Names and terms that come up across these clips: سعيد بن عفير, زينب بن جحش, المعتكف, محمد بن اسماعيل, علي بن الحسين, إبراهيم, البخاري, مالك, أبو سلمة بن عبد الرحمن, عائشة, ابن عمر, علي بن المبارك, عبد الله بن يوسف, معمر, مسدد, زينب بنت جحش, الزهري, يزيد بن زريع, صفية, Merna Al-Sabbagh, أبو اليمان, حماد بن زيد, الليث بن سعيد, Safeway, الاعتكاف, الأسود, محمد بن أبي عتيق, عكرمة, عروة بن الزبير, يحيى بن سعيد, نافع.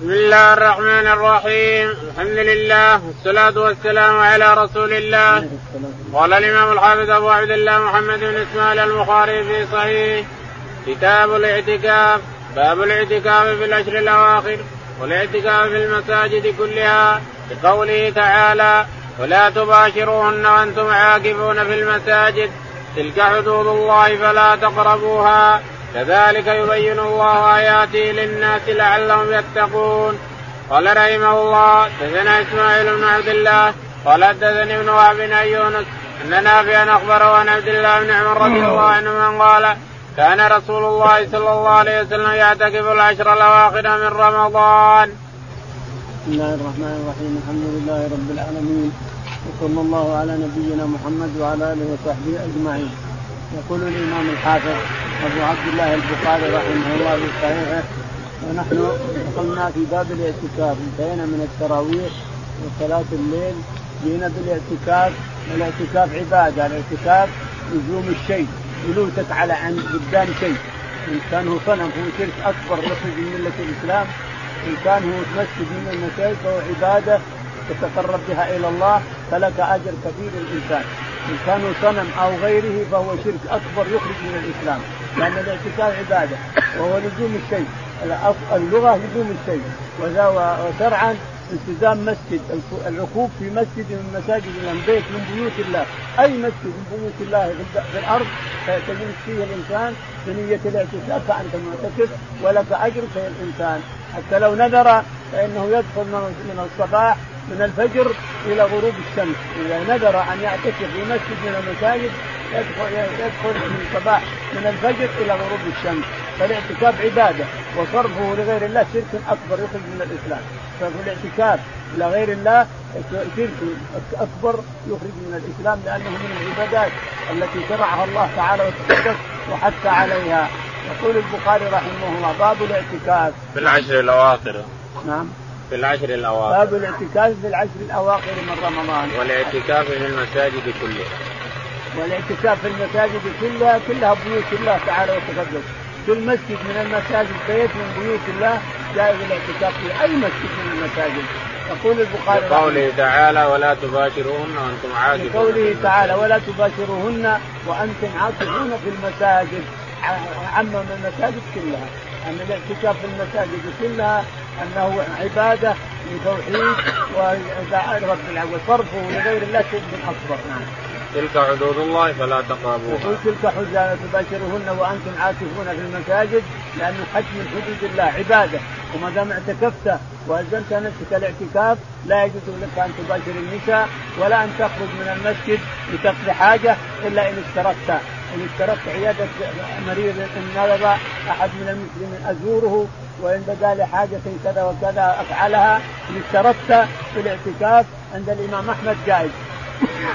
بسم الله الرحمن الرحيم. الحمد لله والصلاة والسلام على رسول الله. قال الإمام الحافظ أبو عبد الله محمد بن اسماعيل البخاري في صحيح كتاب الاعتكاف: باب الاعتكاف في العشر الأواخر والاعتكاف في المساجد كلها، لقوله تعالى: ولا تباشروهن وأنتم عاكفون في المساجد، تلك حدود الله فلا تقربوها، كذلك يبين الله آياته للناس لعلهم يتقون. قال رحمه الله: حدثنا إسماعيل بن عبد الله قال حدثني ابن وهب بن يونس أن نافعا أخبره عن عبد الله بن عمر رضي الله عنهما قال: كان رسول الله صلى الله عليه وسلم يعتكف العشر الأواخر من رمضان. بسم الله الرحمن الرحيم. الحمد لله رب العالمين، وصلى الله على نبينا محمد وعلى آله وصحبه أجمعين. يقول الإمام الحافظ أبو عبد الله البخاري رحمه الله في صحيحه: ونحن دخلنا في باب الاعتكاف، انتهينا من التراويح وصلاة الليل، جينا بالاعتكاف. والاعتكاف عبادة، الاعتكاف لزوم الشيء، ولوتت على أن قدام شيء، إن كان هو صنم هو شرك أكبر مسجد من ملة الإسلام، إن كان هو مسجد من المساجد فهو عبادة تتقرب بها إلى الله فلك أجر كبير الإنسان، إن كان صنم أو غيره فهو شرك أكبر يخرج من الإسلام، لأن الاعتكاف عبادة وهو لزوم الشيء، اللغة لزوم الشيء، وشرعا التزام مسجد، الركوب في مسجد من مساجد البيت من بيوت الله، أي مسجد من بيوت الله في الأرض فيلتزم فيه الإنسان بنية الاعتكاف، فأنت معتكف ولك أجر في الإنسان، حتى لو نذر فإنه يدخل من الصباح من الفجر إلى غروب الشمس، إذا نذر أن يعتكف في مسجد من المساجد يدخل من الصباح من الفجر إلى غروب الشمس، فالاعتكاف عبادة، وصرفه لغير الله شرك أكبر يخرج من الإسلام، فالاعتكاف لغير الله شرك أكبر يخرج من الإسلام، لأنه من العبادات التي شرعها الله تعالى وتقدس وحث عليها. يقول البخاري رحمه الله: باب الاعتكاف في العشر الأواخر. نعم، في العشر الأواخر، باب الاعتكاف في العشر الأواخر من رمضان. والاعتكاف في المساجد كلها، والاعتكاف في المساجد كلها بيوت الله تعالى وتقدس، كل مسجد من المساجد بيت من بيوت الله جائز الاعتكاف في أي مسجد من المساجد. يقول البخاري قوله تعالى: ولا تباشروهن وأنتم عاكفون، قوله تعالى: ولا تباشروهن وأنتم عاكفون في المساجد، عمم المساجد كلها، أن الاعتكاف في المساجد كلها أنه عبادة لتوحيد وصرفه لغير الله شيء أكبر. نعم، تلك حدود الله فلا تقربوها، يقول: تلك حدود لا تباشرهن وأنتم عاكفون في المساجد، لأن الحج من حدود الله عبادة، وما دام اعتكفت وألزمت نفسك الاعتكاف لا يجوز لك أن تباشر النساء ولا أن تخرج من المسجد لتقضي حاجة، إلا إن اشترطت، إن اشترطت عيادة مريض إن نلب أحد من المسلمين أزوره، وإن بدا لحاجة كذا وكذا أفعلها، إن اشترطت في الاعتكاف. عند الإمام أحمد جائز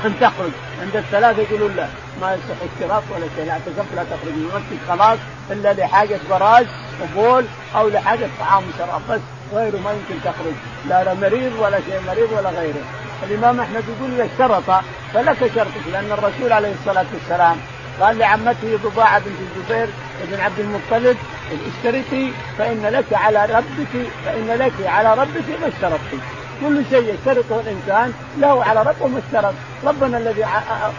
أن تخرج، عند الثلاثة يقولون لا، ما يصح اشتراط ولا شيء، اعتكفت لا تخرج من المسجد خلاص، إلا لحاجة براز قبول أو لحاجة طعام وشراب بس، غيره ما يمكن تخرج، لا مريض ولا شيء مريض ولا غيره. الإمام أحمد يقول: إذا اشترط فلك شرطك، لأن الرسول عليه الصلاة والسلام قال لعمته ضباعة بنت الزبير ابن عبد المطلب: اشترطي فإن لك على ربك ما اشترطتي. كل شيء يشترطه الإنسان له على ربه ما اشترط، ربنا الذي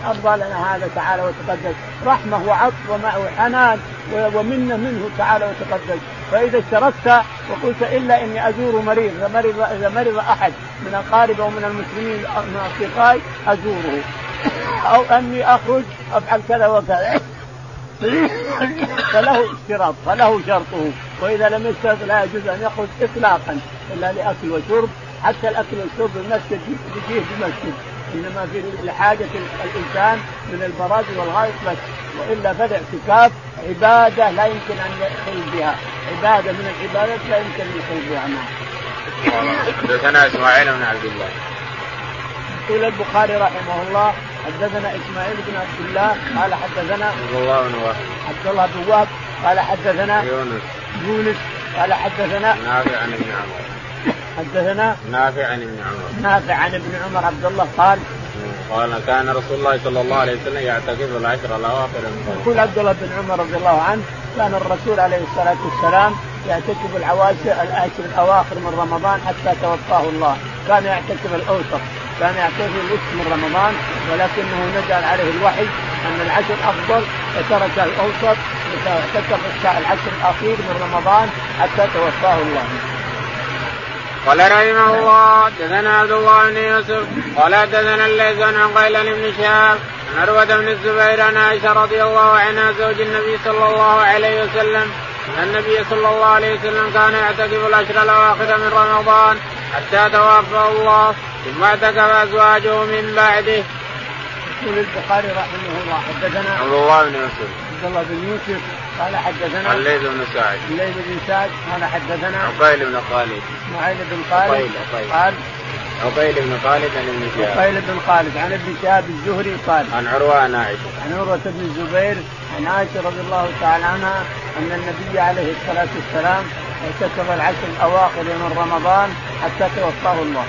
أرضى لنا هذا تعالى وتقدس، رحمة وعطف وحنان ومنه منه تعالى وتقدس، فإذا اشترطت وقلت إلا إني أزور مريض، إذا مرض أحد من أقاربه ومن المسلمين من أصدقائي أزوره، أو أني أخرج أفعل كذا وكذا، فله اشتراط، فله شرطه، وإذا لم يشترط لا يجوز أن يخرج إطلاقا إلا لأكل وشرب، حتى الأكل والشرب المسجد يجيه بمسجد، إنما في لحاجة الإنسان من البراز والغائط بس، وإلا فالاعتكاف عبادة لا يمكن أن يدخل بها، عبادة من العبادات لا يمكن أن يدخل بها. حدثنا إسماعيل بن عبد الله. قال البخاري رحمه الله: حدثنا إسماعيل بن عبد الله قال حدثنا عبد الله بن وهب قال حدثنا يونس قال حدثنا نافع عن ابن عمر، حدثنا نافع عن ابن عمر عبد الله قال: قال كان رسول الله صلى الله عليه وسلم يعتكف العشر الأواخر. يقول عبد الله بن عمر رضي الله عنه: كان الرسول عليه الصلاة والسلام يعتكف العواشر الأواخر من رمضان حتى توفاه الله. كان يعتكف الأوسط، كان يعتكف الوسط من رمضان، ولكنه نزل عليه الوحي أن العشر أفضل فترك الأوسط وتعتكف العشر الأخير من رمضان حتى توفاه الله. قال رحمه الله دثنا عبد الله بن يوسف قال دثنا الليث عن قيلان بن شهاب عن عروة بن الزبير عن عائشة رضي الله عنها زوج النبي صلى الله عليه وسلم النبي صلى الله عليه وسلم كان يعتكف العشر الأواخر من رمضان حتى توفى الله ثم اعتكف أزواجه من بعده. يقول البخاري رحمه الله حدثنا عبد الله بن يوسف قال حدثنا الليث بن سعيد قال حدثنا عقيل بن خالد عن ابن شهاب الزهري قال عن عروة بن الزبير عن عائشة رضي الله تعالى عنها أن النبي عليه الصلاة والسلام اعتكف العشر الأواخر من رمضان حتى توفاه الله،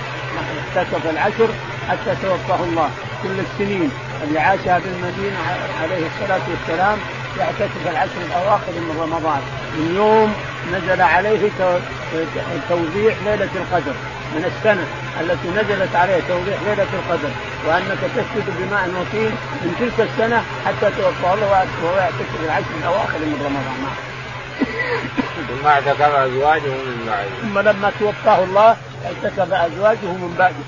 اعتكف العشر حتى توفاه الله. كل السنين اللي عاشها في المدينة عليه الصلاة والسلام يعتكف العشر الأواخر من رمضان من يوم نزل عليه توضيح ليلة القدر من السنة التي نزلت عليه توضيح ليلة القدر، وأنك تسجد بماء وطين من تلك السنة حتى توفى الله وهو يعتكف العشر الأواخر من رمضان. ثم اعتكف أزواجه من بعده، ثم لما توفاه الله اعتكف أزواجه من بعده.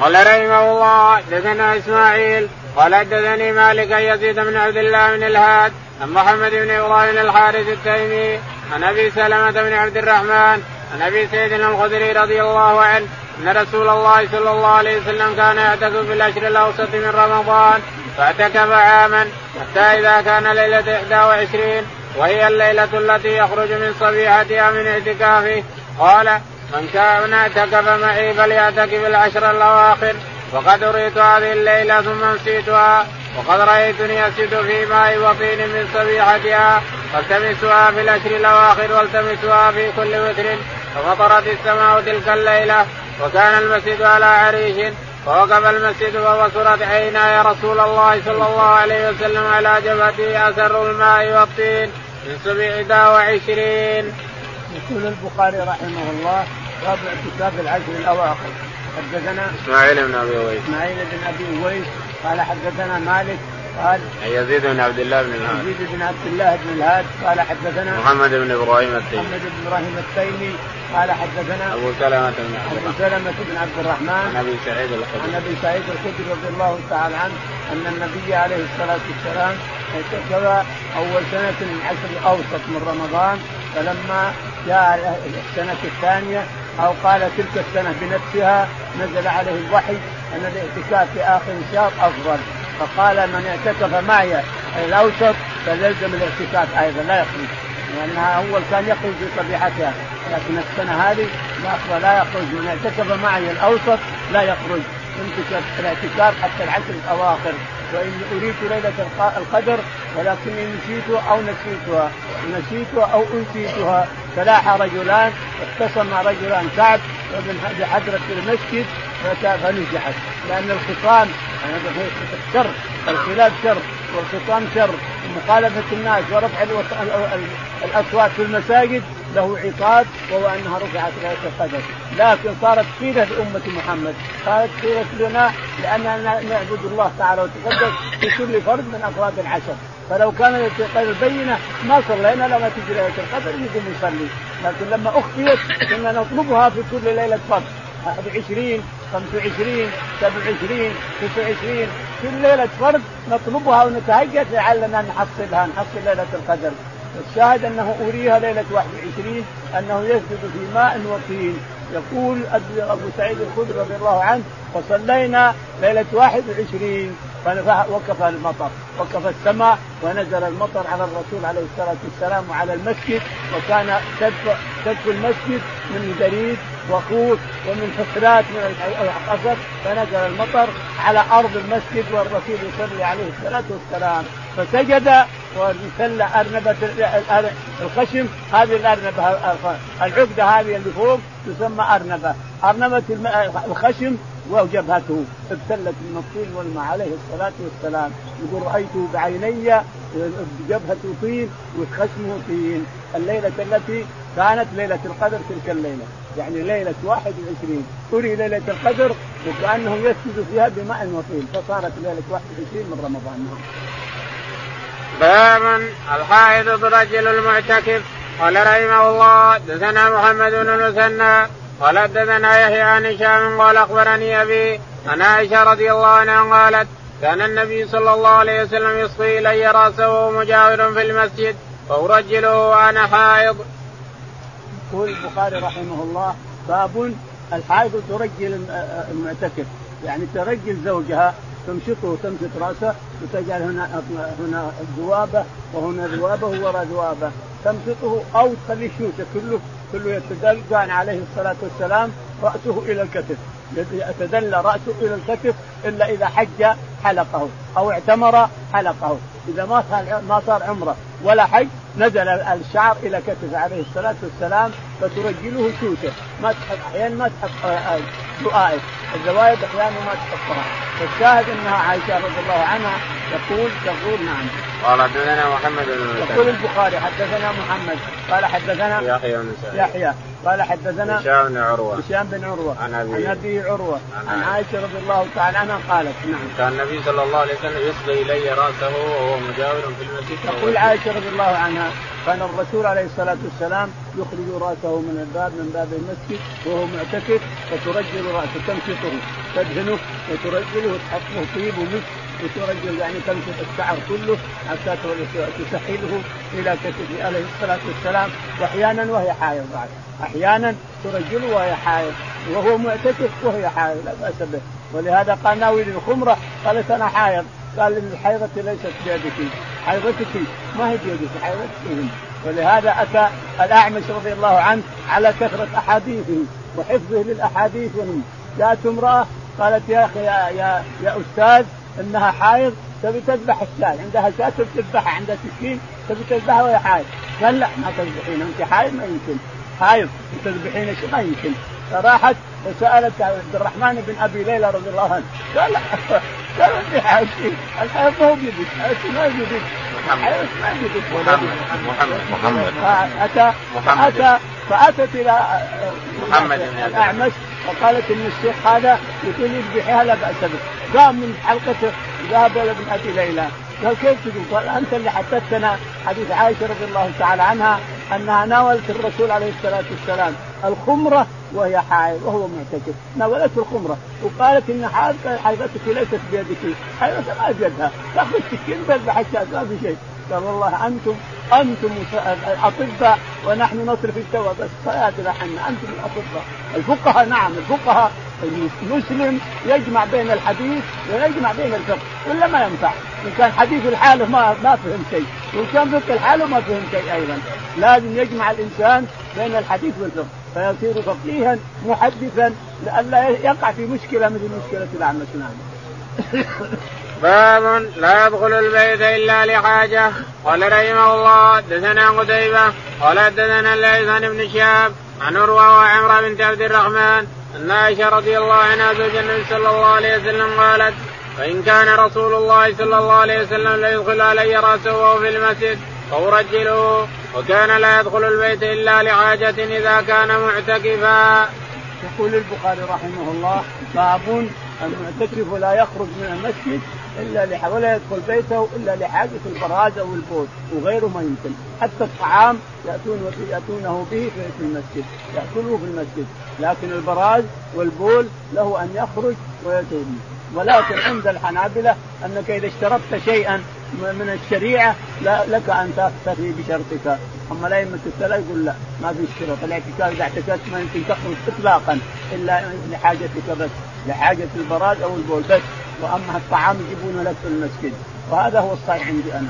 قال رحمه الله دثنا إسماعيل قال دثني مالك يزيد بن عبد الله بن الهاد عن محمد بن إبراهيم الحارث التيمي عن أبي سلمة بن عبد الرحمن عن أبي سعيد الخدري رضي الله عنه أن رسول الله صلى الله عليه وسلم كان يعتكف في العشر الأوسط من رمضان فاعتكف عاما حتى إذا كان ليلة 21 وهي الليلة التي يخرج من صبيحتها من اعتكافه قال من كان اعتكف معي فليعتكف العشر الأواخر وقد أريت هذه الليلة ثم نسيتها وقد رأيتني أسد في ماء وطين من صبيحتها فالتمسها في العشر الأواخر والتمسها في كل وتر فمطرت السماء تلك الليلة وكان المسجد على عريش فوقف المسجد وبصرت عينا يا رسول الله صلى الله عليه وسلم على جبهتي أثر الماء والطين من صبيحتها 21. يقول البخاري رحمه الله باب اعتكاف العشر الأواخر. حدثنا إسماعيل بن أبي ويس قال حدثنا مالك قال يزيد بن عبد الله بن الهاد قال حدثنا محمد بن إبراهيم التيمي قال حدثنا أبو سلمة بن عبد الرحمن عن أبي سعيد الخدري رضي الله تعالى عنه أن النبي عليه الصلاة والسلام اعتكف أول سنة من العشر الأوسط من رمضان، فلما جاء السنة الثانية أو قال تلك السنة بنفسها نزل عليه الوحي أن الاعتكاف في آخر الشهر أفضل، فقال من اعتكف معي الأوسط فلزم الاعتكاف أيضا لا يخرج، لأنها أول كان يخرج في طبيعتها، لكن السنة هذه لا يخرج، من اعتكف معي الأوسط لا يخرج، يمسك الاعتكاف حتى العشر الأواخر. وإن أريد ليلة القدر ولكني نسيتها أو أنسيتها فلاح رجلان، اختصم رجلان سعد وابن حجرة في المسجد فنجحت، لأن الخصام شر، الخلاف شر والخصام شر، مخالفة الناس ورفع الأصوات في المساجد له عقاب، وهو أنها رفعت ليلة القدر، لكن صارت قيلة لأمة محمد، صارت قيلة لنا لأننا نعبد الله تعالى وتقدس بكل فرد من أفراد العشر، فلو كان القدر بينة ما صلينا لما تجي ليلة القدر يجب نصلي، لكن لما أخفيت كنا نطلبها في كل ليلة فرد 21 25 27 29 كل ليلة فرد نطلبها ونتهجد لعلنا نحصل ليلة القدر. الشاهد أنه أريها ليلة 21 أنه يسجد في ماء وطين. يقول أبو سعيد الخدري رضي الله عنه وصلينا ليلة 21 وقف المطر، وقف السماء ونزل المطر على الرسول عليه الصلاة والسلام وعلى المسجد، وكان سدف المسجد من جريد وخوص ومن حفرات من الحجر، فنزل المطر على أرض المسجد والرسول يصلي عليه الصلاة والسلام، فسجد وسلى أرنبة الخشم، هذه الأرنبة العقدة هذه اللي فوق تسمى أرنبة الخشم وجبهته ابتلت من الطين والماء عليه الصلاة والسلام. يقول رأيته بعيني جبهته طين وخشمه طين، الليلة التي كانت ليلة القدر تلك الليلة، يعني ليلة 21 أري ليلة القدر وكأنهم يسجدوا فيها بماء وطين، فصارت ليلة 21 من رمضان. باب الحائض رجل المعتكف. قال رحمه الله دثنا محمد بن المثنى قال دثنا يحيى عن هشام قال أخبرني أبي عن عائشة رضي الله عنها قالت كان النبي صلى الله عليه وسلم يصغي إلي رأسه مجاور في المسجد فأرجله وأنا حائض. يقول البخاري رحمه الله باب الحائض ترجل المعتكف، يعني ترجل زوجها، تمشطه، تمشط رأسه، وتجعل هنا ذوابه وهنا ذوابه وراء ذوابه، تمشطه أو تخلي شوشة كله يتدلقان عليه الصلاة والسلام رأسه إلى الكتف، يتدلى رأسه إلى الكتف إلا إذا حج حلقه أو اعتمر حلقه، إذا ما صار عمره ولا حج نزل الشعر إلى كتف عليه الصلاة والسلام، فترجله شوشة، أحيانا ما تحط سؤائف الزوايد، أحيانا ما تحطها. فالشاهد أنها عائشة رضي الله عنها تقول نعم. قال حدثنا محمد يقول البخاري حدثنا محمد قال حدثنا يحيى قال حدثنا هشام بن عروة عن أبي عروة عن عائشة رضي الله تعالى عنها قالت نعم كان النبي صلى الله عليه وسلم يصغي إلي رأسه وهو مجاور في المسجد. تقول عائشة رضي الله عنها كان الرسول عليه الصلاة والسلام يخرج رأسه من باب المسجد وهو معتكف، فترجل رأسه، تمشطه، تدهنه وترجله وتحطه طيب ومسك وترجل، يعني تمشط الشعر كله حتى تسحله إلى كتفه عليه الصلاة والسلام، وأحيانا وهي حائض بعد، أحيانا ترجله وهي حائض، وهو معتكف وهي حائض، لا بأس به. ولهذا قال ناوي للخمرة قالت أنا حائض، قال الحيضة ليست بيدك، حيضتك ما هي بيدك، حيضتهم. ولهذا أتى الأعمش رضي الله عنه على كثرة أحاديثه وحفظه للأحاديث، جاءت امرأة قالت يا أخي يا أستاذ إنها حائض تبي تذبح الشاة، عندها شاة تذبحها، عندها سكين تبي تذبحها وهي حائض، قال لا ما تذبحين أنت حائض، ما يمكن حائض تذبحين شيء ما يمكن. فراحت وسألت عبد الرحمن بن أبي ليلى رضي الله عنه قال لا قالوا أنت حائض، الحائض ما هو بيدك، الحائض ما بيدك، الحائض ما بيدك. محمد فأتت إلى محمد الأعمش وقالت إن الشيخ هذا يقول يذبحها لا بأس به. قام من حلقته ذهب إلى ابن أبي ليلى قال كيف تقول؟ قال أنت اللي حدثتنا حديث عائشة رضي الله تعالى عنها أنها ناولت الرسول عليه الصلاة والسلام الخمرة وهي حائض وهو معتكف، ناولته الخمرة وقالت إن حائضتك ليست بيدك، حائضتك ما بيدها، تأخذ سكين تذبح الشاة ما في شيء. قال والله أنتم أطباء ونحن نصرف التوى، بس صيادنا حنا، أنتم الأطباء. الفقهاء نعم، الفقهاء المسلم يجمع بين الحديث ويجمع بين الفقه، ولا ما ينفع، إن كان حديث الحاله ما فهم شيء، وإن كان فقه الحاله ما فهم شيء أيضا، لازم يجمع الإنسان بين الحديث والفقه فيصير فقيها محدثا لئلا يقع في مشكلة مثل مشكلة الأعمش. باب لا يدخل البيت إلا لحاجة. قال رحمه الله دثنا قتيبة قال دثنا الليث عن ابن شهاب عن عروة وعمرة بنت عبد الرحمن أن عائشة رضي الله عنها زوج النبي صلى الله عليه وسلم قالت فإن كان رسول الله صلى الله عليه وسلم لا يدخل علي رأسه في المسجد فأرجله، وكان لا يدخل البيت إلا لحاجة إذا كان معتكفا. يقول البخاري رحمه الله باب المعتكف لا يخرج من المسجد ولا يدخل بيته إلا لحاجة البراز أو البول وغيره ما يمكن، حتى الطعام يأتونه به في المسجد، يأكله في المسجد، لكن البراز والبول له أن يخرج ويأتيه. ولكن عند الحنابلة أنك إذا اشترطت شيئا من الشريعة لك أن تأتي بشرطك، أما لا يمكن الثلاث يقول لا ما في اشتراط، الاعتكاف إذا اعتكفت ما يمكن تخرج إطلاقا إلا لحاجتك بس، لحاجة البراز أو البول بس، وأما الطعام يجيبونه لك في المسجد، وهذا هو الصحيح عندي أنا.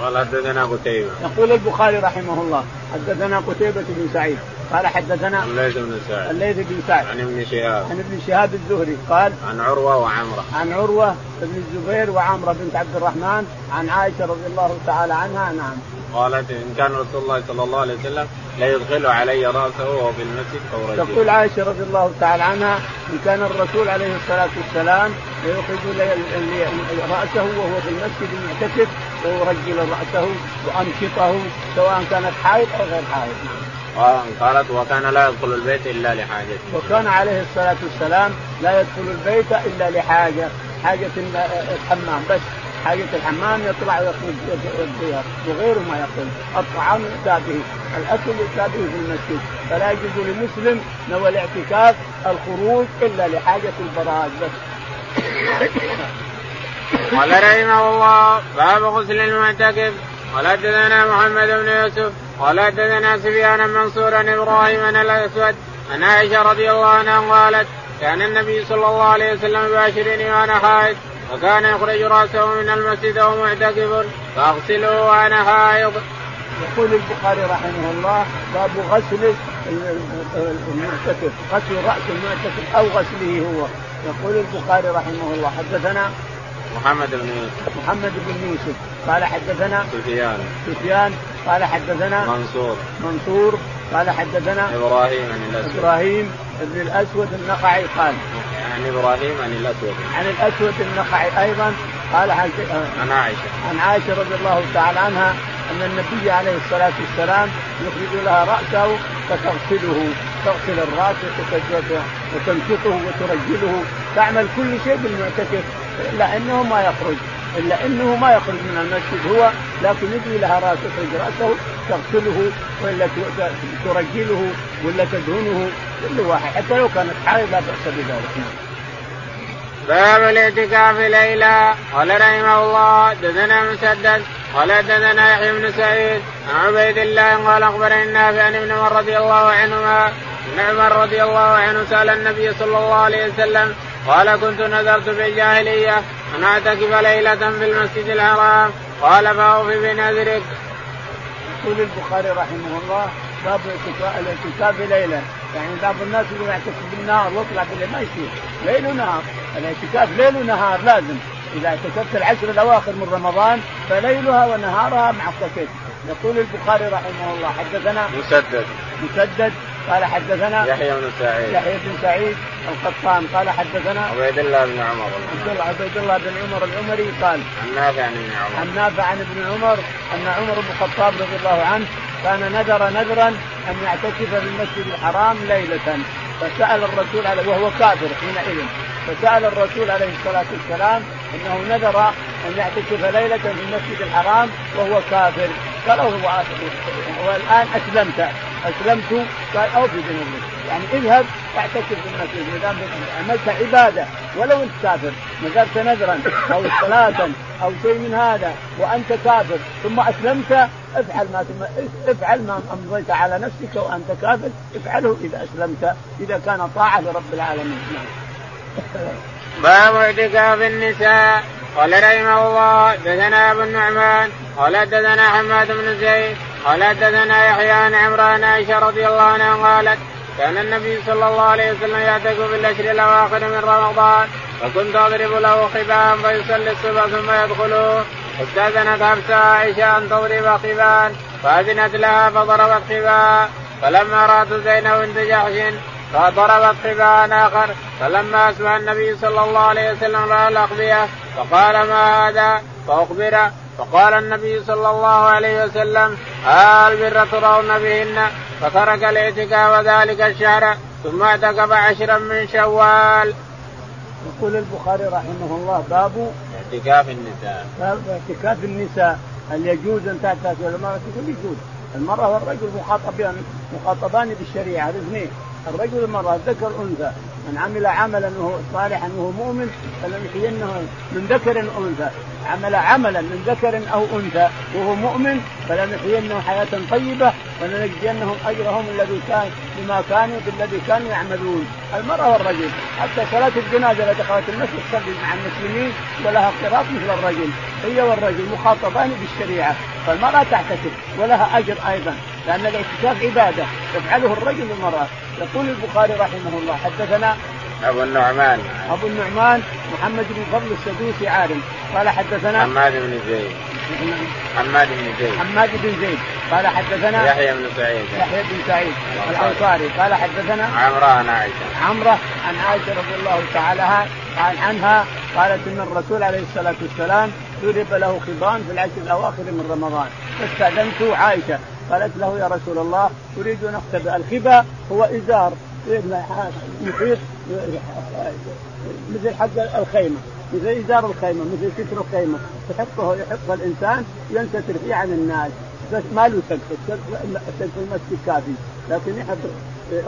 قال حدثنا قتيبة. يقول البخاري رحمه الله حدثنا قتيبة بن سعيد قال حدثنا الليث بن سعيد عن ابن شهاب الزهري قال عن عروة بن الزبير وعمرة بنت عبد الرحمن عن عائشة رضي الله تعالى عنها نعم قالت إن كان رسول الله صلى الله عليه وسلم لا يدخل علي رأسه وهو في المسجد فأرجله. تقول عائشة رضي الله تعالى عنها إن كان الرسول عليه الصلاة والسلام ويخرج رأسه وهو في المسجد المعتكف، ويرجل رأسه وأنشطه سواء كانت حائض أو غير حائض. قالت وكان لا يدخل البيت إلا لحاجة، وكان عليه الصلاة والسلام لا يدخل البيت إلا لحاجة، حاجة الحمام بس، حاجة الحمام يطلع ويخرج فيها، وغيره ما يقول. الطعام يتابعه، الأكل يتابعه في المسجد، فلا يجوز لمسلم نوى الاعتكاف الخروج إلا لحاجة البراءة بس. قال رحمه الله باب غسل المعتكف. قال حدثنا محمد بن يوسف قال حدثنا سفيان منصور عن إبراهيم عن الأسود عن عائشة رضي الله عنها قالت كان النبي صلى الله عليه وسلم يباشرني وأنا حائض، وكان يخرج رأسه من المسجد وهو معتكف فأغسله وأنا حائض. يقول البخاري رحمه الله باب غسل المعتكف، غسل رأس المعتكف أو غسله هو. يقول البخاري رحمه الله حدثنا محمد بن يوسف قال حدثنا سفيان قال حدثنا منصور قال حدثنا إبراهيم ابن الأسود النخعي قال عن إبراهيم عن الأسود النخعي أيضا قال عن عائشة رضي الله تعالى عنها أن النبي عليه الصلاة والسلام يخرج لها رأسه فتغسله، تغسل الرأس وتنشطه وترجله، تعمل كل شيء بالمعتكف إلا أنه ما يخرج من المسجد هو، لكن يجي لها رأسه تخرج رأسه تغسله ولا ترجله ولا تدهنه، كل واحد حتى لو كانت حائض لا بأس بذلك. باب الاعتكاف ليلة. قال رحمه الله دثنا مسدد قال دثنا يحيى بن سعيد عن عبيد الله قال أخبرنا نافع عن ابن عمر رضي الله عنهما ابن عمر رضي الله عنه سأل النبي صلى الله عليه وسلم قال كنت نذرت بالجاهلية أن أعتكف ليلة في المسجد الحرام قال فأوفي بنذرك. يقول البخاري رحمه الله باب الاعتكاف ليلة، يعني بعض الناس يقول اعتكف بالنهار واطلع بالمشي، ليل ونهار. الاعتكاف ليل ونهار لازم، إذا اعتكفت العشر الأواخر من رمضان فليلها ونهارها مع الصفات. يقول البخاري رحمه الله حدثنا مسدد قال حدثنا يحيى بن سعيد القطان قال حدثنا عبد الله بن عمر العمري قال عن نافع عن ابن عمر أن عمر بن الخطاب رضي الله عنه كان نذرا أن يعتكف في المسجد الحرام ليلة، فسأل الرسول عليه وهو كافر حينئذ، فسأل الرسول عليه الصلاة والسلام أنه نذر أن يعتكف ليلة في المسجد الحرام وهو كافر، قال هو والآن أسلمت قال أوفي بنذرك، يعني اذهب اعتكف في المسجد، ما دام عملت عبادة ولو أنت كافر، نذرت نذرا أو صلاة أو شيء من هذا وأنت كافر ثم أسلمت افعل ما أمضيت على نفسك وأنت كافر، افعله إذا أسلمت إذا كان طاعة لرب العالمين. باب اعتكاف النساء. قال رحمه الله دثنا أبو النعمان قال دثنا حماد بن زيد قال دثنا يحيى عن عمران عائشة رضي الله عنها قالت كان النبي صلى الله عليه وسلم يعتكف بالعشر الأواخر من رمضان، فكنت أضرب له خبان فيصلي الصبح ثم يدخله، استأذنت حفصة عائشة أن تضرب خبان فأذنت لها فضربت خبان، فلما رأت زينب بنت جحش فضربت خبان آخر، فلما أسمع النبي صلى الله عليه وسلم رأى الأقبية فقال ما هذا فأخبره، فقال النبي صلى الله عليه وسلم البر ترون بهن، فترك الاعتكاف ذلك الشهر ثم اعتكف 10 من شوال. يقول البخاري رحمه الله باب اعتكاف النساء هل يجوز أن تعتكف المرأة؟ يجوز، المرأة والرجل مخاطبان بالشريعة الاثنين، الرجل المرأة الذكر أنثى، من عمل عملا وهو صالحا وهو مؤمن فلنحيينه من ذكر أو أنثى، عمل عملا من ذكر أو أنثى وهو مؤمن فلنحيينه حياة طيبة ولنجزينهم أجرهم بالذي كانوا يعملون. المرأة والرجل حتى صلاة الجنازة لا دخلت المسجد تصلي مع المسلمين ولها قراط مثل الرجل، هي والرجل مخاطبان بالشريعة، فالمرأة تعتكف ولها أجر أيضا لأن الاعتكاف عبادة يفعله الرجل والمرأة. يقول البخاري رحمه الله حدثنا أبو النعمان محمد بن فضل السدوسي عالم قال حدثنا حماد بن زيد قال حدثنا يحيى بن سعيد الأنصاري قال حدثنا عمرو عن عائشة رضي الله تعالى عنها قالت إن الرسول عليه الصلاة والسلام ضرب له خضان في العشر الأواخر من رمضان، فاستأذنت عائشة قالت له يا رسول الله أريد أن أختبئ. الخبأ هو إزار يحيط مثل حق الخيمة، مثل إزار الخيمة، مثل ستر الخيمة، يحطه الإنسان ينستر فيه عن الناس، بس ما له سقف المسجد كافي، لكن يحط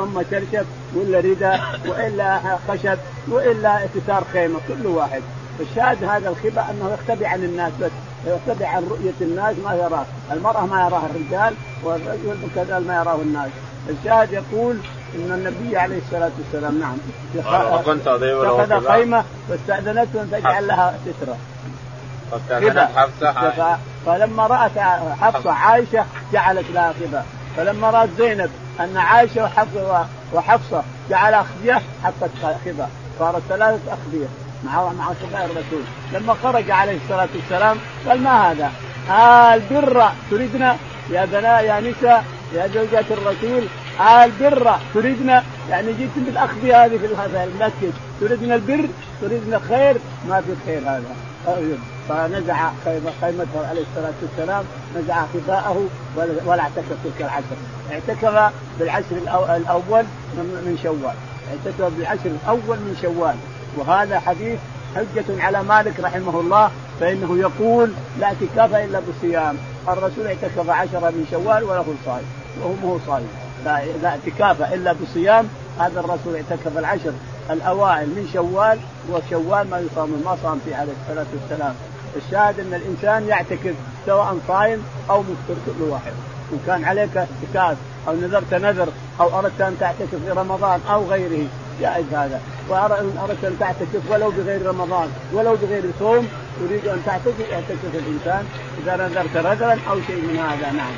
أما شرشف ولا رداء وإلا خشب وإلا إستار خيمة كل واحد. فالشاهد هذا الخبأ أنه يختبئ عن الناس بس، يختبئ عن رؤية الناس، ما يراه المرأة ما يراه الرجال والرجل كذلك ما يراه الناس. الشاهد يقول إن النبي عليه الصلاة والسلام نعم اتخذ خيمة فاستأذنته أن تجعل لها سترة. فلما رأت حفصة عائشة جعلت لها خبأ، فلما رأت زينب أن عائشة وحفصة جعل أخذية حطت خبأ، صارت ثلاثة أخذية مع خبأ الرسول. لما خرج عليه الصلاة والسلام قال ما هذا؟ البر تريدنا يا بنات يا نساء يا زوجات الرسول؟ البر تريدنا يعني جئتم بالأخذية هذه في المسجد؟ تريدنا البر؟ تريدنا الخير؟ ما في خير هذا. فنزع خيمته عليه الصلاة والسلام، نزع خباءه ولا اعتكف تلك العشر. اعتكف بالعشر الأول من شوال، اعتكف بالعشر الأول من شوال. وهذا حديث حجة على مالك رحمه الله، فإنه يقول لا اعتكاف إلا بالصيام. الرسول اعتكف 10 من شوال وله صائم وهو صائم، لا اعتكاف إلا بالصيام. هذا الرسول اعتكف العشر الأوائل من شوال، وشوال ما يصام ما صام فيه عليه الصلاة والسلام. الشاهد أن الإنسان يعتكف سواء صائم أو مفطر كل واحد. إن كان عليك اعتكاف أو نذرت نذر أو أردت أن تعتكف في رمضان أو غيره جائز هذا، وأردت أن تعتكف ولو بغير رمضان ولو بغير صوم، تريد أن تعتكف اعتكف الإنسان إذا نذرت نذرا أو شيء من هذا. نعم.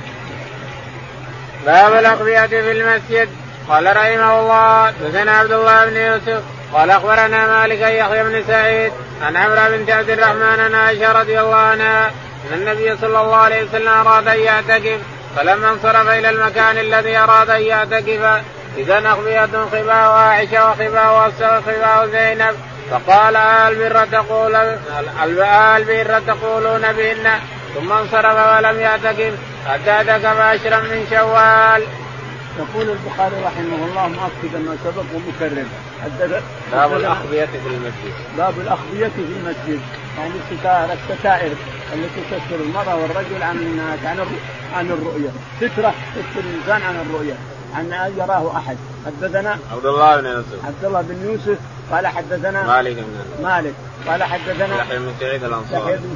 باب الأقضية في المسجد. قال رحمه الله حدثنا عبد الله بن يوسف قال أخبرنا مالك يحيى بن سعيد عن عمرو بن عبد الرحمن عن عائشة رضي الله عنها أن النبي صلى الله عليه وسلم أراد أن يعتكف، فلما انصرف إلى المكان الذي أراد أن يعتكف إذا أخبية خباء عائشة وخباء زينب، فقال البر تقولون بهن، ثم انصرف ولم يعتكف حتى اعتكف 10 من شوال. يقول البخاري رحمه الله مؤكدا ما سبق ومكرر باب الأخذية في المسجد. باب الأخذية في المسجد يعني الستائر التي تستر المرأة والرجل عن الرؤية، سترة تستر الإنسان عن الرؤية عن أن يراه أحد. حدثنا عبد الله بن يوسف قال حدثنا مالك قال حدثنا يحيى بن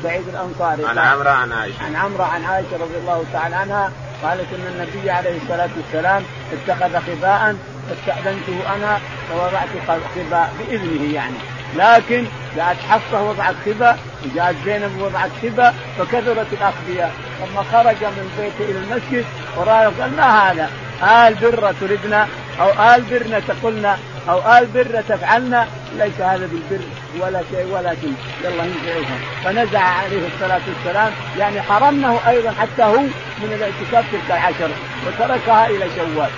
سعيد الأنصاري عن عمرو عن عائشة رضي الله تعالى عنها قالت إن النبي عليه الصلاة والسلام اتخذ خباء فاستأذنته أنا فوضعت خباء بإذنه يعني، لكن جاءت حفصة وضعت خباء وجاءت زينب وضعت خباء فكثرت الأخبياء. لما خرج من بيته إلى المسجد ورأى قال ما هذا؟ آل بر تردنا أو آل برنا تقولنا أو آل بر تفعلنا؟ ليس هذا بالبر ولا شيء ولا شيء، يلا ننزعها. فنزع عليه الصلاة والسلام يعني حرمه أيضا حتى هو من الاعتكاف تلك العشر وتركها إلى شوال،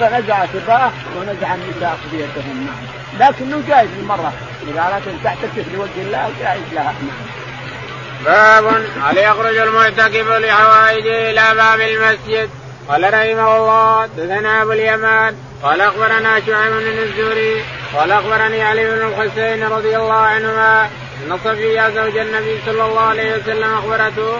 فنزع خباءه ونزع النساء أخذيتهم. نعم، لكنه جائز للمرة إذا أردت أن تعتكف لوجه الله جائز لها. نعم. باب هل يخرج المعتكف لحوائجه إلى باب المسجد. قال رحمه الله حدثنا أبو اليمان قال أخبرنا شعيب بن الزهري قال أخبرني علي بن الحسين رضي الله عنهما أن صفية زوج النبي صلى الله عليه وسلم أخبرته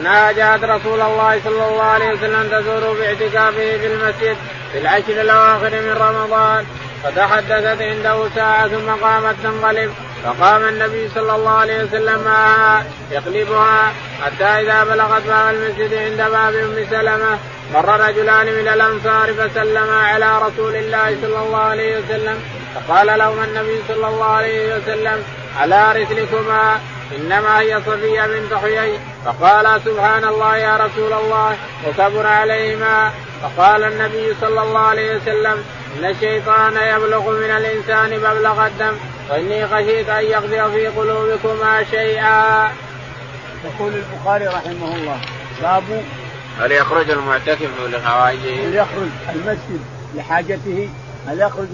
أنها جاءت رسول الله صلى الله عليه وسلم تزوره باعتكافه في المسجد في العشر الأواخر من رمضان، فتحدثت عنده ساعة ثم قامت تنقلب، فقام النبي صلى الله عليه وسلم معها يقلبها حتى إذا بلغت باب المسجد عند باب أم سلمة مر رجلان من الأنصار فسلما على رسول الله صلى الله عليه وسلم، فقال لهم النبي صلى الله عليه وسلم على رسلكما إنما هي صفية بنت حيي، فقال سبحان الله يا رسول الله وكبر عليهما. فقال النبي صلى الله عليه وسلم إن الشيطان يبلغ من الإنسان مبلغ الدم، وإني خشيت أن يقضي في قلوبكما شيئا. يقول البخاري رحمه الله باب هل يخرج المعتكف لحاجته؟ هل يخرج المسجد لحاجته؟ هل يخرج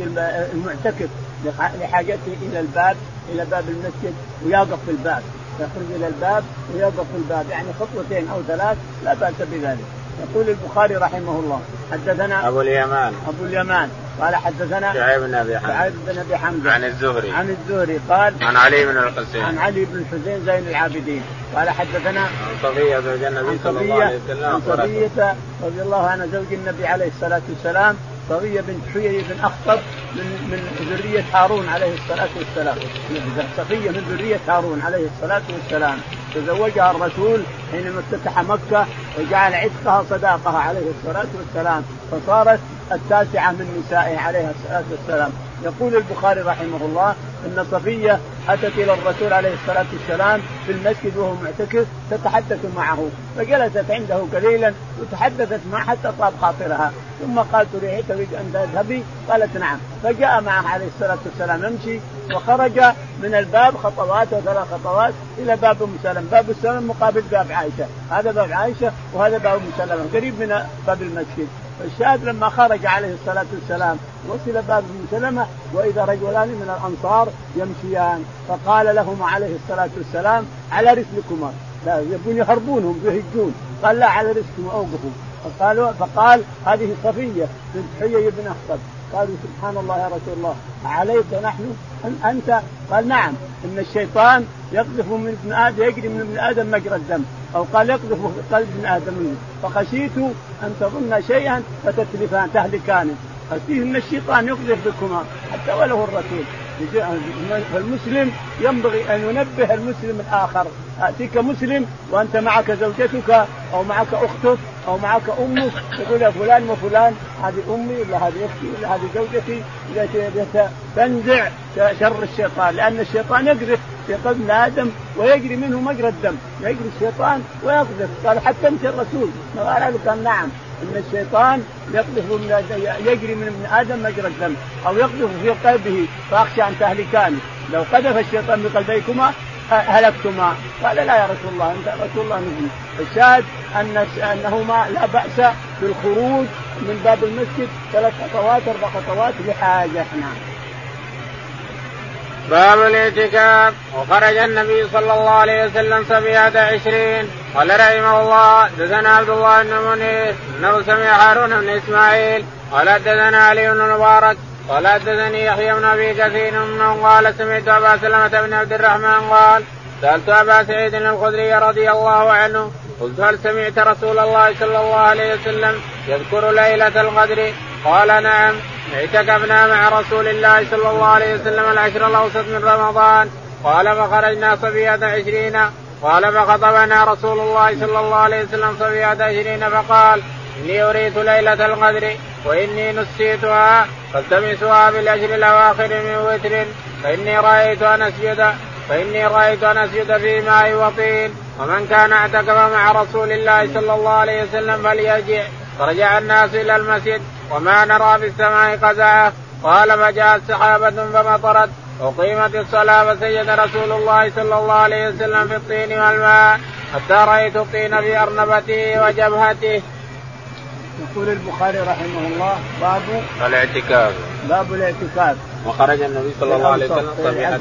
المعتكف لحاجته إلى الباب، إلى باب المسجد، ويقف في الباب، يخرج إلى الباب ويقف في الباب، يعني خطوتين أو ثلاث لا بأس بذلك. يقول البخاري رحمه الله: حدثنا أبو اليمان قال حدثنا سعيد بن أبي حمد عن الزهري قال عن علي بن الحسين زين العابدين قال حدثنا صفية زوج النبي صلى الله عليه وسلم، صفية رضي الله عنها زوج النبي عليه الصلاة والسلام، صفية بنت حيي بن أخطب من ذرية هارون عليه الصلاة والسلام. صفية من ذرية هارون عليه الصلاة والسلام، تزوجها الرسول حينما افتتح مكة وجعل عتقها صداقها عليه الصلاة والسلام، فصارت التاسعة من نسائه عليه الصلاة والسلام. يقول البخاري رحمه الله أن صفية أتت إلى الرسول عليه الصلاة والسلام في المسجد وهو معتكف تتحدث معه، فجلست عنده قليلا وتحدثت معه حتى طاب خاطرها، ثم قال: تريد أن تذهبي؟ قالت: نعم. فجاء معه عليه الصلاة والسلام يمشي، وخرج من الباب خطوات وثلاث خطوات إلى باب أم سلمة. باب السلم مقابل باب عائشة، هذا باب عائشة وهذا باب أم سلمة، قريب من باب المسجد. الشاهد لما خرج عليه الصلاة والسلام وصل باب أم سلمة وإذا رجلان من الأنصار يمشيان، فقال لهما عليه الصلاة والسلام: على رسلكما. لا يبون يهربونهم يهجون، قال: لا، على رسلكم أوقفوا. فقال: هذه صفية بنت حيي بن أخطب. قالوا: سبحان الله يا رسول الله، عليك نحن أنت؟ قال: نعم، إن الشيطان يقذف من ابن آدم، يجري من ابن آدم مجرى الدم، أو قال يقذف قلب ابن آدم منه، فخشيت أن تظن شيئا فتتلفان تهلكان. خشيت إن الشيطان يقذف بكما، حتى وله الرسول. فالمسلم ينبغي أن ينبه المسلم الآخر: أتيك مسلم وأنت معك زوجتك أو معك أختك أو معك أمك، تقول: يا فلان وفلان، هذه أمي ولا هذه أختي ولا هذه زوجتي، تنزع شر الشيطان، لأن الشيطان يقذف في قلب آدم ويجري منه مجرى الدم، يجري الشيطان ويقذف. قال: حتى مشى الرسول قال لك: نعم، إن الشيطان يجري من ابن آدم مجرى الدم، أو يقذف في قلبه، فأخشى أن تهلكاني، لو قذف الشيطان بقلبيكما هلكتما. قال: لا يا رسول الله، أنت رسول الله نبي. الشاهد أنهما لا بأس بالخروج من باب المسجد 3 خطوات 4 خطوات لحاجة. باب الاعتكاف. وخرج النبي صلى الله عليه وسلم 27. قال رحمه الله: حدثنا عبد الله بن منير انه سمع هارون بن اسماعيل قال حدثنا علي بن المبارك قال حدثني يحيى بن ابي كثير قال سمعت ابا سلمة بن عبد الرحمن قال: سألت ابا سعيد الخدري رضي الله عنه قلت: هل سمعت رسول الله صلى الله عليه وسلم يذكر ليلة القدر؟ قال: نعم، اعتكفنا مع رسول الله صلى الله عليه وسلم 10 الأوسط من رمضان. قال: فخرجنا 27. قال: فخطبنا رسول الله صلى الله عليه وسلم 27 فقال: إني أريت ليلة القدر وإني نسيتها، فالتمسوها بال10 الأواخر من وتر، فإني رأيت أن أسجد في ماء وطين. ومن كان اعتكف مع رسول الله صلى الله عليه وسلم فليرجع. فرجع الناس إلى المسجد وما نرى في السماء قزعة. قال: فجاءت سحابة فمطرت وقيمت الصلاة، فسجد رسول الله صلى الله عليه وسلم في الطين والماء حتى رأيت الطين في أرنبته وجبهته. يقول البخاري رحمه الله: باب الاعتكاف. وخرج النبي صلى الله عليه وسلم 27.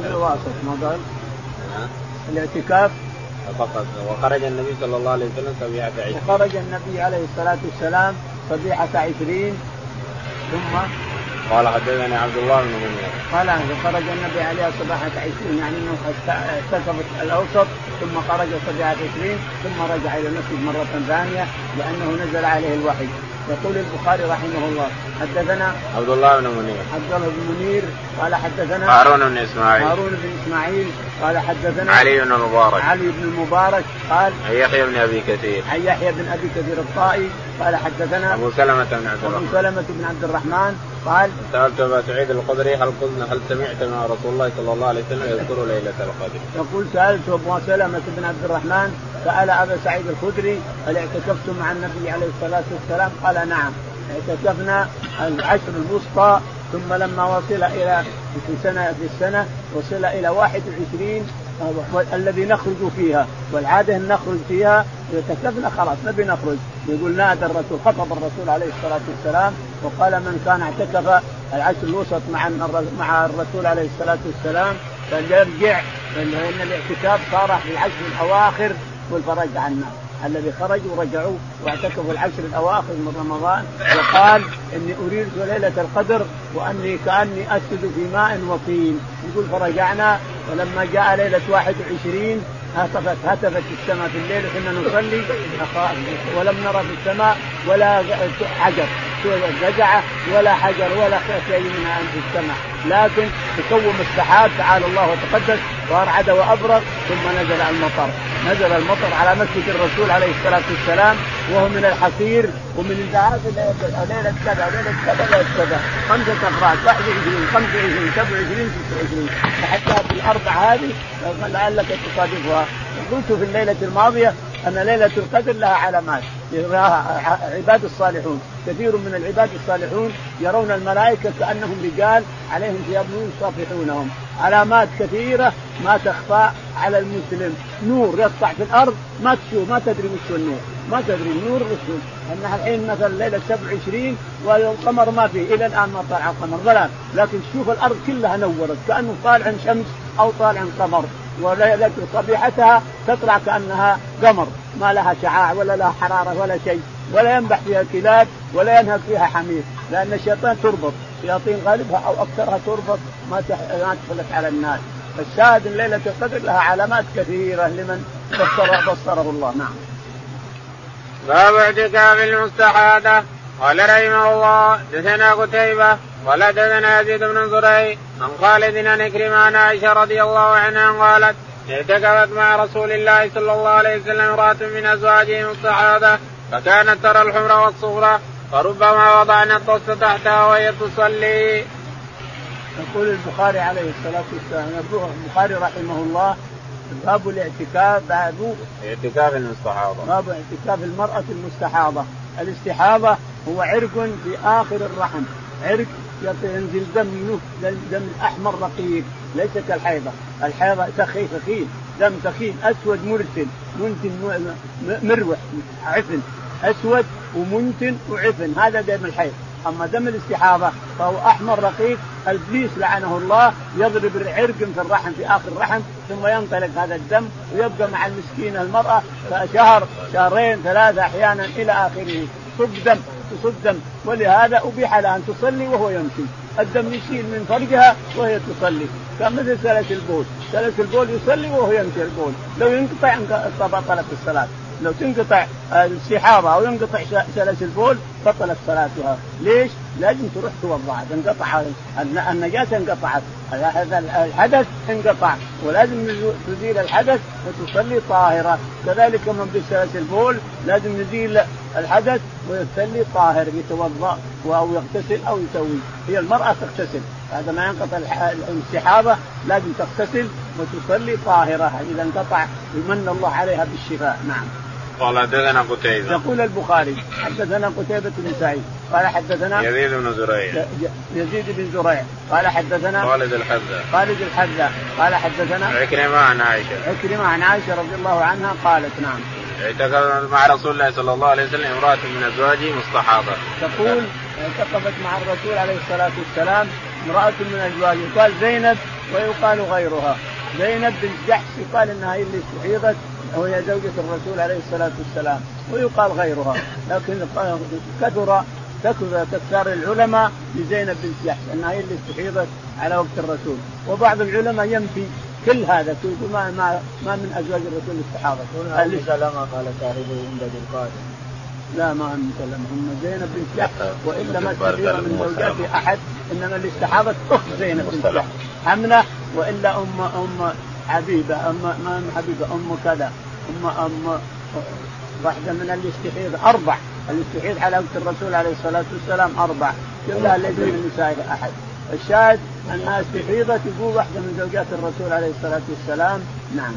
وخرج النبي عليه الصلاة والسلام 27. ثم قال: حدثنا عبد الله بن منير قال: خرج النبي عليه 27، يعني انه اعتكف الأوسط ثم خرج 27، ثم رجع إلى المسجد مرة ثانية لأنه نزل عليه الوحي. يقول البخاري رحمه الله: حدثنا عبد الله بن منير قال حدثنا هارون بن اسماعيل قال حدثنا علي بن المبارك قال يحيى بن ابي كثير الطائي قال حدثنا ابو سلمة بن عبد الرحمن قال سألت أبا سعيد الخدري هل سمعت مع رسول الله صلى الله عليه وسلم يذكر ليلة القدر؟ يقول: سألت أبو سلمة بن عبد الرحمن، سأل أبا سعيد الخدري: هل اعتكفتم مع النبي عليه الصلاة والسلام؟ قال: نعم، اعتكفنا 10 الوسطى، ثم لما وصل إلى في السنة وصل إلى 21 الذي نخرج فيها، والعادة نخرج فيها يتكفنا خلاص نبي نخرج. يقول: نادى الرسول، خطب الرسول عليه الصلاة والسلام وقال: من كان اعتكف العشر الوسط مع الرسول عليه الصلاة والسلام، فنرجع لأن الاعتكاف صار في العشر الأواخر والفرج عنا الذي خرجوا ورجعوا واعتكفوا العشر الأواخر من رمضان. وقال إني أريد ليلة القدر وأني كأني أسجد في ماء وطين. يقول فرجعنا ولما جاء ليلة 21 هتفت السماء في الليل كنا نصلي ولم نرى في السماء ولا حجر رجعة ولا حجر ولا شيء منها في السماء، لكن تكوم السحاب تعالى الله وتقدس وأرعد وأبرق. ثم نزل المطر على مسجد الرسول عليه الصلاة والسلام وهو من الحصير ومن الذهاب ليلة سبع 5 أفراد 21 27 27 29 حتى في الأربع هذه لعلك تصادفها. قلت في الليلة الماضية أن ليلة القدر لها علامات يراها عباد الصالحون، كثير من العباد الصالحون يرون الملائكة كأنهم رجال عليهم ثياب نور يصافحونهم، علامات كثيرة ما تخفى على المسلم. نور يطلع في الأرض ما تشوف، ما تدري وش النور، ما تدري النور وش. أنها الحين مثلا ليلة 27 والقمر ما فيه إلى الآن، ما طلع القمر ظلام، لكن تشوف الأرض كلها نورت كأنه طالع شمس أو طالع قمر، وليلة صبيحتها تطلع كأنها قمر، ما لها شعاع ولا لها حرارة ولا شيء، ولا ينبح فيها كلاب ولا ينهك فيها حمير، لأن الشيطان تربط، شياطين غالبها أو أكثرها تربط ما تخلت على الناس. فالشاهد ليلة القدر لها علامات كثيرة لمن بصره الله. نعم. باب اعتكاف المستحاضة. قال رحمه الله دثنا قتيبة ولا دثنا يزيد بن زريع عن خالد عن عكرمة عن عائشة رضي الله عنها قالت اعتكفت مع رسول الله صلى الله عليه وسلم امرأة من أزواجه المستحاضة فكانت ترى الحمر والصغرى فربما وضعنا الطست تحتها وهي تصلي. يقول البخاري عليه الصلاة والسلام، البخاري رحمه الله، باب الاعتكاف، اعتكاف المستحاضة، باب اعتكاف المرأة المستحاضة. الاستحاضة هو عرق في آخر الرحم، عرق ينزل دم الأحمر رقيق، ليس كالحيضة، الحيضة تخيل دم تخيل أسود مرسل منتن مروح عفن، أسود ومنتن وعفن، هذا دم الحيض. أما دم الاستحاضة فهو أحمر رقيق، البليس لعنه الله يضرب العرق في الرحم في آخر الرحم ثم ينطلق هذا الدم ويبقى مع المسكينة المرأة شهر شهرين 3 أحيانا إلى آخره، تصب دم. ولهذا أبيح لها أن تصلي وهو يمشي، الدم يشيل من فرجها وهي تصلي، كمثل سلس البول يصلي وهو يمشي البول، لو ينقطع بطلت الصلاة، لو تنقطع السحابة أو ينقطع سلس البول بطلت صلاتها. ليش؟ لازم تروح توضع، انقطع النجاسة، انقطعت هذا الحدث، انقطع، ولازم تزيل الحدث وتصلي طاهرة. كذلك من بسلس البول لازم يزيل الحدث ويصلي طاهر، يتوضأ أو يغتسل أو يسوي. هي المرأة تغتسل بعد ما ينقطع السحابة، لازم تغتسل وتصلي طاهرة، إذا انقطع يمن الله عليها بالشفاء. نعم. قال حدثنا قتيبة، يقول البخاري حدثنا قتيبة بن سعيد قال حدثنا يزيد بن زريع قال حدثنا خالد الحذاء قال حدثنا عكرمة عن عائشة رضي الله عنها قالت نعم اعتكفت مع رسول الله صلى الله عليه وسلم امرأة من أزواجه مستحاضة. تقول اعتكفت مع الرسول عليه الصلاة والسلام امرأة من أزواجه، يقال زينب ويقال غيرها، زينب بنت جحش يقال انها هي اللي استحيضت وهي زوجة الرسول عليه الصلاة والسلام، ويقال غيرها، لكن كثر العلماء لزينب بنت جحش أنها هي اللي استحيضت على وقت الرسول، وبعض العلماء ينفي كل هذا يقول ما من أزواج الرسول استحاضت. أم سلمة قال صاحبه عند القادم، لا ما أم سلمة، أم زينب بنت جحش، وإلا ما استحيض من زوجات أحد، إنما اللي استحاضت أخت زينب بنت جحش حمنة، وإلا أم حبيبة، أم حبيبة، أم كذا، أم واحدة من اللي استحيض 4، اللي استحيض على وقت الرسول عليه الصلاة والسلام 4، كلها ليس من نساء أحد. الشاهد أنها استحيضت يقول واحدة من زوجات الرسول عليه الصلاة والسلام. نعم.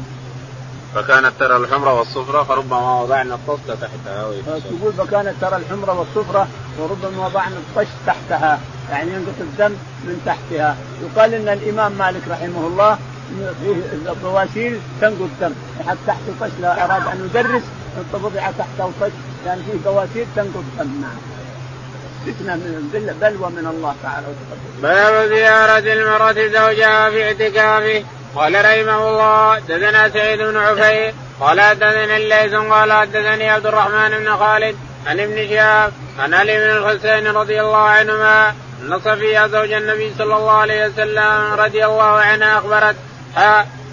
فكانت ترى الحمرة والصفرة فربما وضعنا الطشت تحتها. تقول فكانت ترى الحمرة والصفرة وربما وضعنا الطشت تحتها، يعني ينقص الدم من تحتها. يقال إن الإمام مالك رحمه الله البواسير تنقل الدم حتى تحت الطش، لا أراد أن يدرس الطبضع تحت الطش لأن فيه بواسير تنقل الدم. نعم. فتنة بلوى من الله تعالى. باب زيارة المرأة زوجها في اعتكافه. قال رحمه الله حدثنا سعيد بن عفير قال حدثنا الليث قال حدثني عبد الرحمن بن خالد عن ابن شهاب عن علي بن الحسين رضي الله عنهما أن صفية زوج النبي صلى الله عليه وسلم رضي الله عنها أخبرت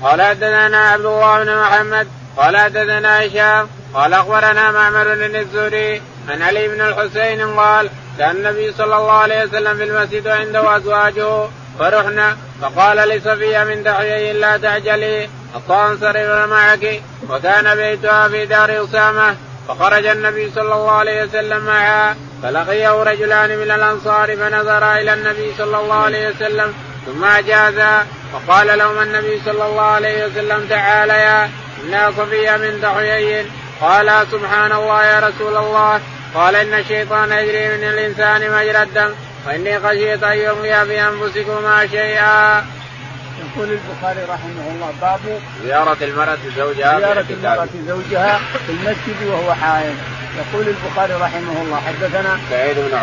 قال حدثنا عبد الله بن محمد قال حدثنا هشام قال أخبرنا معمر بن الزهري عن علي بن الحسين قال كان النبي صلى الله عليه وسلم في المسجد عنده أزواجه فرحنا فقال لصفية من دحية لا تعجلي حتى أنصرف معك وكان بيتها في دار أسامة فخرج النبي صلى الله عليه وسلم معها فلقيه رجلان من الأنصار فنظرا إلى النبي صلى الله عليه وسلم ثم أجازا فقال لهم النبي صلى الله عليه وسلم تعاليا إنها صفية من دحية قال سبحان الله يا رسول الله قال إن الشيطان يجري من الإنسان مجرى الدم وإني خشيت أن يملي بأنفسكما شيئا. يقول البخاري رحمه الله باب زيارة المرأة زوجها في المسجد وهو حائض. يقول البخاري رحمه الله حدثنا سعيد بن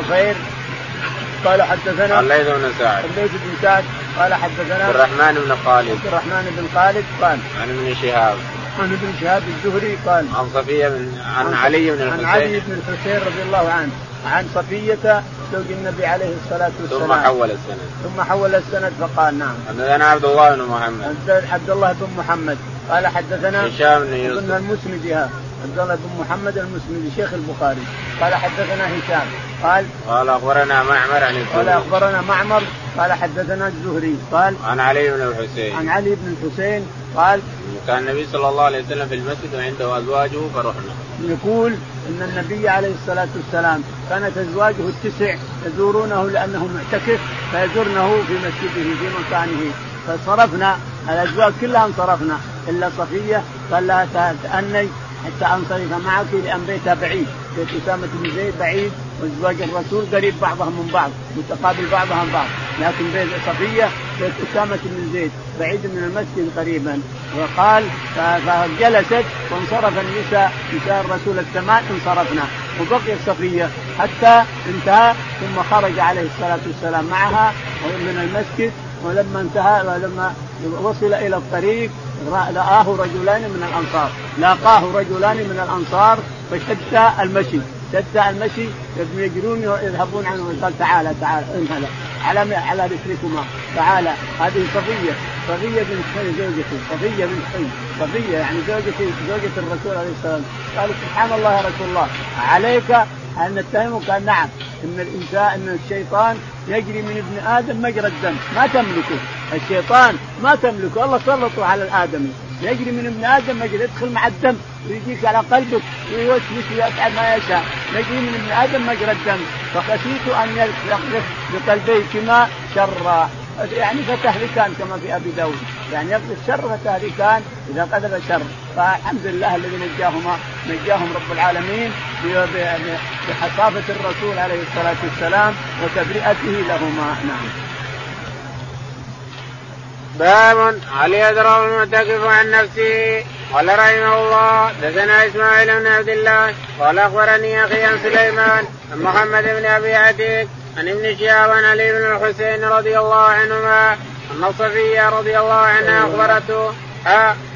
عفير قال حدثنا الليث بن سعد قال حدثنا عبد الرحمن بن خالد قال عن ابن شهاب الزهري قال عن علي بن الحسين رضي الله عنه عن صفية زوج النبي عليه الصلاة والسلام ثم حول السند فقال نعم. حدثنا عبد الله بن محمد قال حدثنا هشام بن يوسف عبد الله بن محمد المسندي شيخ البخاري قال حدثنا هشام قال أخبرنا معمر قال حدثنا الزهري قال عن علي بن الحسين قال كان النبي صلى الله عليه وسلم في المسجد وعنده أزواجه فرحنا. يقول إن النبي عليه الصلاة والسلام كانت أزواجه 9 يزورونه لأنه معتكف فيزورنه في مسجده في مكانه فصرفنا الأزواج كلها انصرفنا إلا صفية قال لها تأني حتى أنصرف معك لأن بيتها بعيد بيت أسامة بن زيد بعيد وأزواج الرسول قريب بعضهم من بعض متقابل بعضهم بعض لكن بيت صفية بيت أسامة بن زيد بعيد من المسجد قريبا. وقال فجلست وانصرف نساء الرسول 8 انصرفنا وبقي صفية حتى انتهى ثم خرج عليه الصلاة والسلام معها من المسجد ولما انتهى ولما وصل إلى الطريق لقاه رجلان من الأنصار فشد المشي يجرون يذهبون عنه وقال تعالى انهلا على رسلكما تعالى هذه صفية بنت زوجتي يعني زوجة الرسول عليه السلام. قال سبحان الله يا رسول الله عليك أن نتهمك أن نعم إن الإنسان إن الشيطان يجري من ابن آدم مجرى الدم ما تملكه الشيطان ما تملكه الله سلطه على الآدمي يجري من ابن آدم مجرى يدخل مع الدم ويجيك على قلبك ويوسوس ويفعل ما يشاء يجري من ابن آدم مجرى الدم فخشيت أن يخرج بقلبيكما شرا يعني فتهلكان كما في أبي داود يعني يقضي الشر فتهلكان إذا قدر الشر. فالحمد لله الذي نجاهم رب العالمين بحصافة الرسول عليه الصلاة والسلام وتبرئته لهما. نعم. باب هل يدرأ المعتكف عن نفسه. قال رحمه الله حدثنا إسماعيل بن عبد الله قال أخبرني أخي عن سليمان عن محمد بن أبي عتيق عن ابن شهاب عن علي بن الحسين رضي الله عنهما أن صفية رضي الله عنها أخبرته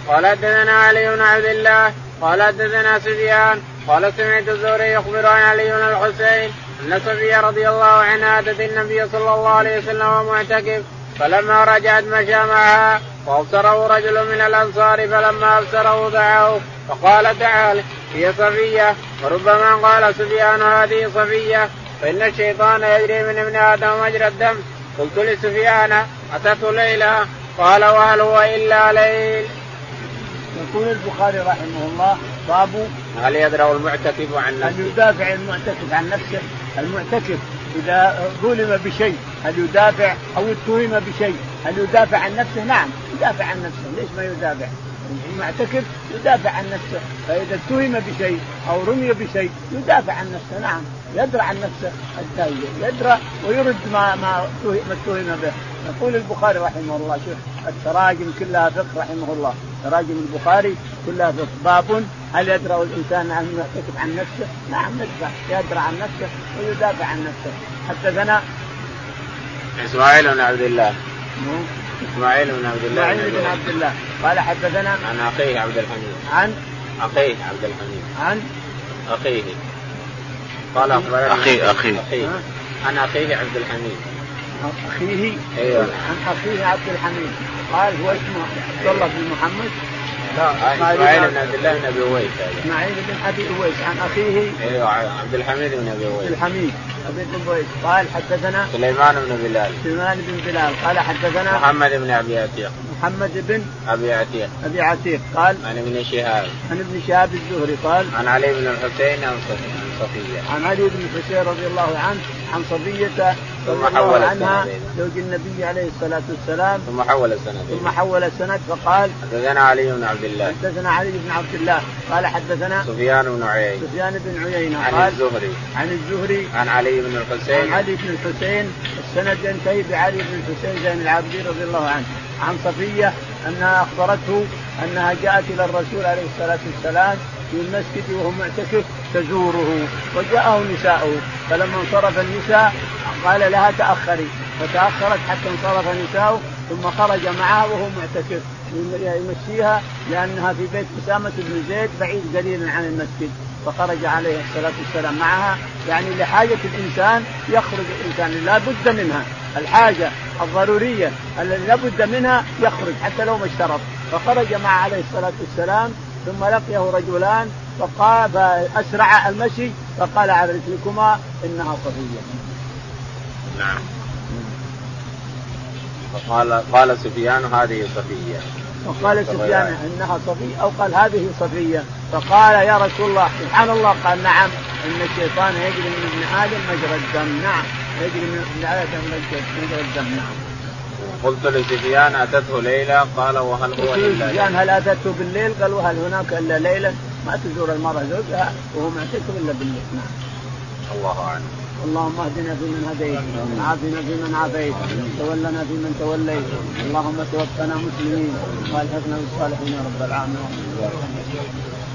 قال حدثنا علي بن عبد الله قال حدثنا سفيان قال سمعت الزهري يخبر عن علي بن الحسين أن صفية رضي الله عنها أتت النبي صلى الله عليه وسلم ومعتكف فلما رجعت مشى معها وأبصره رجل من الأنصار فلما أبصره دعاه فقال تعالى هي صفية وربما قال سفيان هذه صفية فإن الشيطان يجري من ابن آدم مجرى الدم. قلت لسفيان أتت ليلة قال وهل هو إلا ليل. يقول البخاري رحمه الله باب هل يدرأ المعتكف عن نفسه هل يدافع المعتكف عن نفسه. المعتكف إذا ظلم بشيء هل يدافع أو اتهم بشيء هل يدافع عن نفسه؟ نعم يدافع عن نفسه ليش ما يدافع المعتكف يدافع عن نفسه فإذا اتهم بشيء أو رمي بشيء يدافع عن نفسه. نعم يدرأ عن نفسه يدرأ ويرد ما اتهم به. يقول البخاري رحمه الله شوف التراجم كلها فقه رحمه الله تراجم البخاري كلها باب هل يدرأ الإنسان عن يحكي عن نفسه؟ نعم يدرأ، يدرأ عن نفسه ويدافع عن نفسه. حدثنا إسماعيل بن عبد الله قال حدثنا عن أخيه عبد الحميد قال أخبرني أخيه عبد الحميد عن أخيه عبد الحميد قال هو اسمه عبد الله بن محمد اسماعيل بن عبد الله بن أبي أويس عن أخيه عبد الحميد بن أبي أويس قال حدثنا سليمان بن بلال قال حدثنا محمد بن أبي عتيق قال عن ابن شهاب الزهري قال عن علي بن الحسين عن صفية رضي الله عنه عن صفية ثم حول عنها زوج النبي عليه الصلاة والسلام ثم حول السند فقال حدثنا علي بن عبد الله قال حدثنا سفيان بن عيينة عن الزهري عن علي بن الحسين السند ينتهي بعلي بن الحسين زين العابدين رضي الله عنه عن صفية أنها أخبرته أنها جاءت إلى الرسول عليه الصلاة والسلام في المسجد وهو معتكف تزوره وجاءه نساؤه فلما انصرف النساء قال لها تأخري فتأخرت حتى انصرف نساؤه ثم خرج معها وهو معتكف يمشيها لأنها في بيت أسامة بن زيد بعيد قليلا عن المسجد فخرج عليه الصلاة والسلام معها يعني لحاجة الإنسان يخرج الإنسان لا بد منها الحاجة الضرورية التي لا بد منها يخرج حتى لو ما اشترط فخرج مع عليه الصلاة والسلام ثم لقيه رجلان فقال أسرع المشي فقال على رجلكما إنها صفية. نعم. قال سفيان هذه صفية. وقال سفيان إنها صفية أو قال هذه صفية فقال يا رسول الله سبحان الله قال نعم إن الشيطان يجري من ابن آدم مجرى الدم نعم يجري من ابن آدم مجرى الدم نعم. قلت لسفيان أتته ليلة قال وهل هو إلا ليلة هل أتته بالليل قال وهل هناك إلا ليلة ما تزور المرأة زوجها وهو ما تزور إلا بالليل. الله أعلم. اللهم اهدنا فيمن هديت وعافنا فيمن عافيت وتولنا فيمن توليت اللهم توفنا مسلمين والحقنا بالصالحين يا رب العالمين.